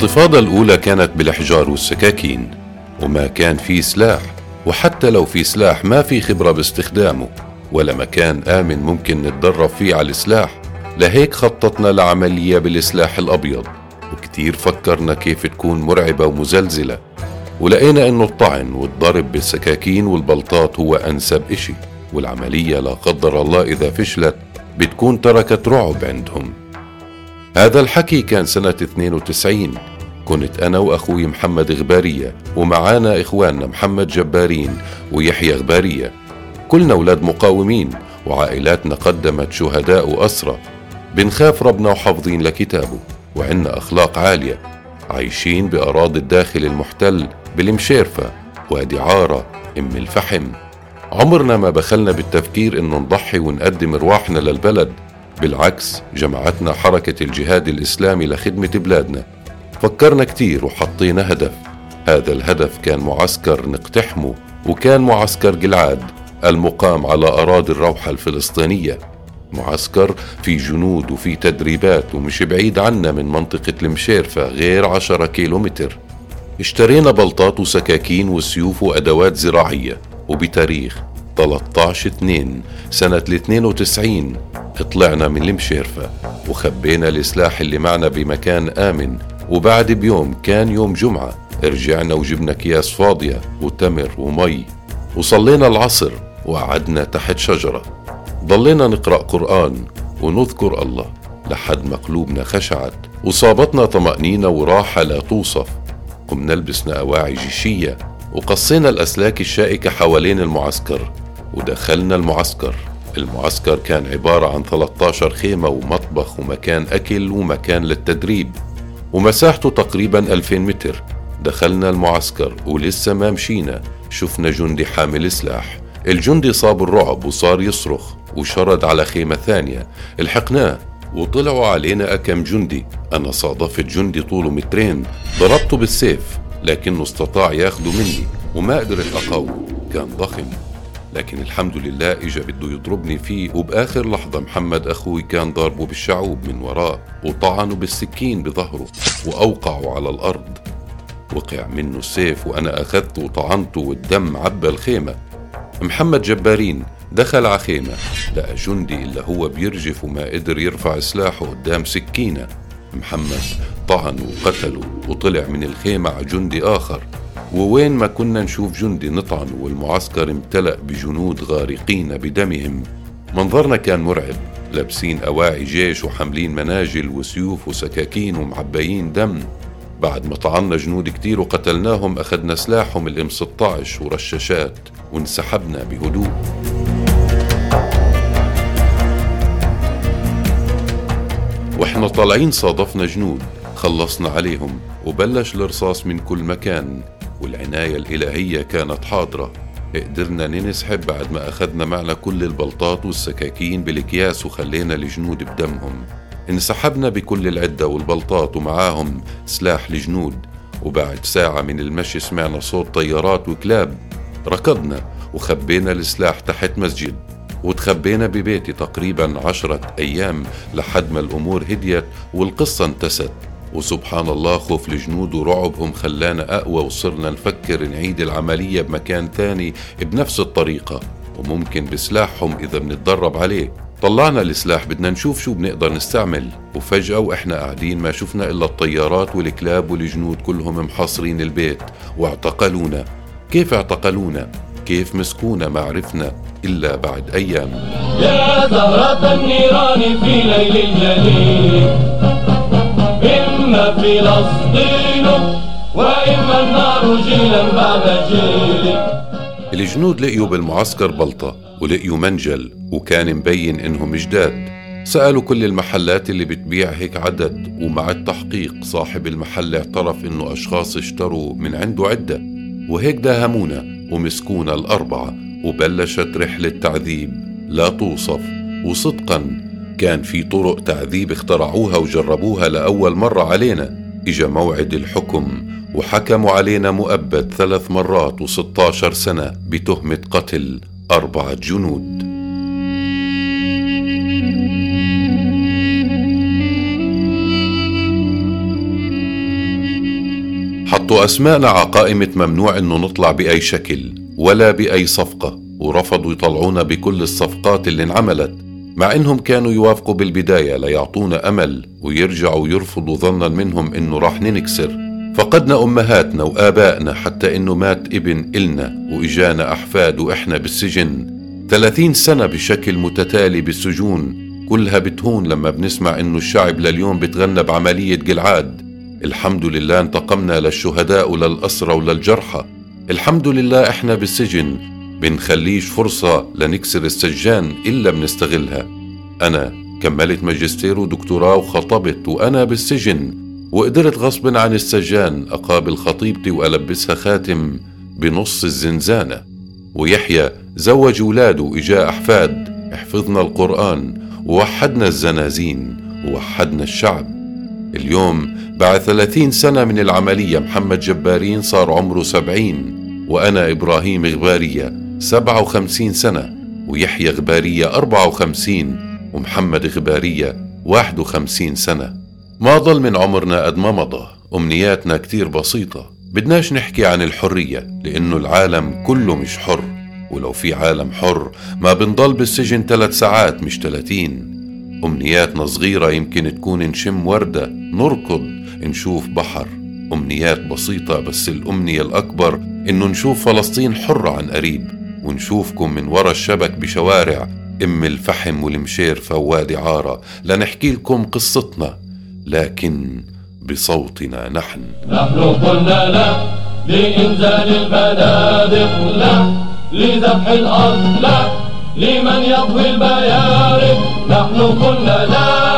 الانتفاضة الأولى كانت بالحجار والسكاكين، وما كان في سلاح، وحتى لو في سلاح ما في خبرة باستخدامه ولا مكان آمن ممكن نتدرب فيه على السلاح. لهيك خططنا لعملية بالسلاح الأبيض، وكتير فكرنا كيف تكون مرعبة ومزلزلة، ولقينا إنه الطعن والضرب بالسكاكين والبلطات هو أنسب إشي، والعملية لا قدر الله إذا فشلت بتكون تركت رعب عندهم. هذا الحكي كان سنة 92، كنت أنا وأخوي محمد غبارية ومعانا إخواننا محمد جبارين ويحيى غباريه، كلنا أولاد مقاومين وعائلاتنا قدمت شهداء وأسرى، بنخاف ربنا وحافظين لكتابه، وعنا أخلاق عالية، عايشين بأراضي الداخل المحتل بالمشرفة، وادي عاره، أم الفحم. عمرنا ما بخلنا بالتفكير إنه نضحي ونقدم رواحنا للبلد، بالعكس جمعتنا حركة الجهاد الإسلامي لخدمة بلادنا. فكرنا كتير وحطينا هدف، هذا الهدف كان معسكر نقتحمه، وكان معسكر جلعاد المقام على أراضي الروحة الفلسطينية، معسكر في جنود وفي تدريبات ومش بعيد عنا من منطقة المشرفة غير 10 كيلومتر. اشترينا بلطات وسكاكين وسيوف وأدوات زراعية، وبتاريخ 13/2/92 طلعنا من المشرفة وخبينا السلاح اللي معنا بمكان آمن، وبعد بيوم كان يوم جمعة رجعنا وجبنا كياس فاضية وتمر ومي، وصلينا العصر وقعدنا تحت شجرة، ضلينا نقرأ قرآن ونذكر الله لحد ما قلوبنا خشعت وصابتنا طمأنينة وراحة لا توصف. قمنا لبسنا أواعي جيشية وقصينا الأسلاك الشائكة حوالين المعسكر ودخلنا المعسكر. المعسكر كان عبارة عن 13 خيمة ومطبخ ومكان أكل ومكان للتدريب، ومساحته تقريبا 2000 متر. دخلنا المعسكر ولسه ما مشينا شفنا جندي حامل سلاح، الجندي صاب الرعب وصار يصرخ وشرد على خيمة ثانية، الحقناه وطلعوا علينا أكم جندي. أنا صادفت جندي طوله 2 متر، ضربته بالسيف لكنه استطاع ياخده مني وما قدرت أقاومه، كان ضخم، لكن الحمد لله إجا بده يضربني فيه، وبآخر لحظة محمد أخوي كان ضربه بالشعوب من وراه وطعنه بالسكين بظهره وأوقعه على الأرض، وقع منه السيف وأنا أخذته وطعنته والدم عبى الخيمة. محمد جبارين دخل على خيمة لقى جندي إلا هو بيرجف وما قدر يرفع سلاحه قدام سكينة، محمد طعنه وقتله وطلع من الخيمة على جندي آخر، ووين ما كنا نشوف جندي نطعن، والمعسكر امتلأ بجنود غارقين بدمهم. منظرنا كان مرعب، لابسين أواعي جيش وحاملين مناجل وسيوف وسكاكين ومعبيين دم. بعد ما طعنا جنود كتير وقتلناهم أخذنا سلاحهم الM16 ورشاشات وانسحبنا بهدوء. وإحنا طالعين صادفنا جنود، خلصنا عليهم وبلش الرصاص من كل مكان، والعناية الإلهية كانت حاضرة، قدرنا ننسحب بعد ما أخذنا معنا كل البلطات والسكاكين بالأكياس وخلينا الجنود بدمهم. انسحبنا بكل العدة والبلطات ومعاهم سلاح الجنود، وبعد ساعة من المشي سمعنا صوت طيارات وكلاب، ركضنا وخبينا السلاح تحت مسجد، وتخبينا ببيتي تقريبا 10 أيام لحد ما الأمور هديت والقصة انتست. وسبحان الله خوف الجنود ورعبهم خلانا أقوى، وصرنا نفكر نعيد العملية بمكان ثاني بنفس الطريقة وممكن بسلاحهم إذا بنتدرب عليه. طلعنا السلاح بدنا نشوف شو بنقدر نستعمل، وفجأة وإحنا قاعدين ما شفنا إلا الطيارات والكلاب والجنود كلهم محاصرين البيت واعتقلونا. كيف اعتقلونا؟ كيف مسكونا؟ ما عرفنا إلا بعد أيام. يا زهرة النيران في ليل الجليل، إما فلسطين وإما النار جيلا بعد جيل. الجنود لقيوا بالمعسكر بلطة ولقيوا منجل، وكان مبين إنهم جداد. سألوا كل المحلات اللي بتبيع هيك عدد، ومع التحقيق صاحب المحل اعترف إنه أشخاص اشتروا من عنده عدة، وهيك داهمونا ومسكونا 4، وبلشت رحلة تعذيب لا توصف. وصدقا كان في طرق تعذيب اخترعوها وجربوها لأول مرة علينا. إجا موعد الحكم وحكموا علينا مؤبد 3 مرات و16 سنة بتهمة قتل 4 جنود. حطوا أسماءنا على قائمة ممنوع إنه نطلع بأي شكل ولا بأي صفقة، ورفضوا يطلعونا بكل الصفقات اللي انعملت، مع إنهم كانوا يوافقوا بالبداية ليعطونا أمل ويرجعوا يرفضوا ظنا منهم إنه راح ننكسر. فقدنا أمهاتنا وآبائنا، حتى إنه مات ابن إلنا وإجانا أحفاد وإحنا بالسجن 30 سنة بشكل متتالي بالسجون، كلها بتهون لما بنسمع إنه الشعب لليوم بتغنى بعملية جلعاد. الحمد لله انتقمنا للشهداء وللأسرى وللجرحى، الحمد لله إحنا بالسجن بنخليش فرصة لنكسر السجان إلا بنستغلها. أنا كملت ماجستير ودكتوراه وخطبت وأنا بالسجن، وقدرت غصب عن السجان أقابل خطيبتي وألبسها خاتم بنص الزنزانة. ويحيى زوج ولاده وإجا أحفاد، احفظنا القرآن ووحدنا الزنازين ووحدنا الشعب. اليوم بعد 30 سنة من العملية محمد جبارين صار عمره 70، وأنا إبراهيم غبارية 57 سنة، ويحيى غبارية 54، ومحمد غبارية 51 سنة. ما ضل من عمرنا قد ما مضى. أمنياتنا كتير بسيطة، بدناش نحكي عن الحرية لأنه العالم كله مش حر، ولو في عالم حر ما بنضل بالسجن 3 ساعات مش 30. أمنياتنا صغيرة، يمكن تكون نشم وردة، نركض، نشوف بحر، أمنيات بسيطة، بس الأمنية الأكبر إنه نشوف فلسطين حرة عن قريب، ونشوفكم من ورا الشبك بشوارع أم الفحم والمشرفة ووادي عاره لنحكي لكم قصتنا، لكن بصوتنا نحن. نحن قلنا لا لإنزال البنادق، لا لذبح الأرض، لا لمن يطوي البيارق. نحن قلنا لا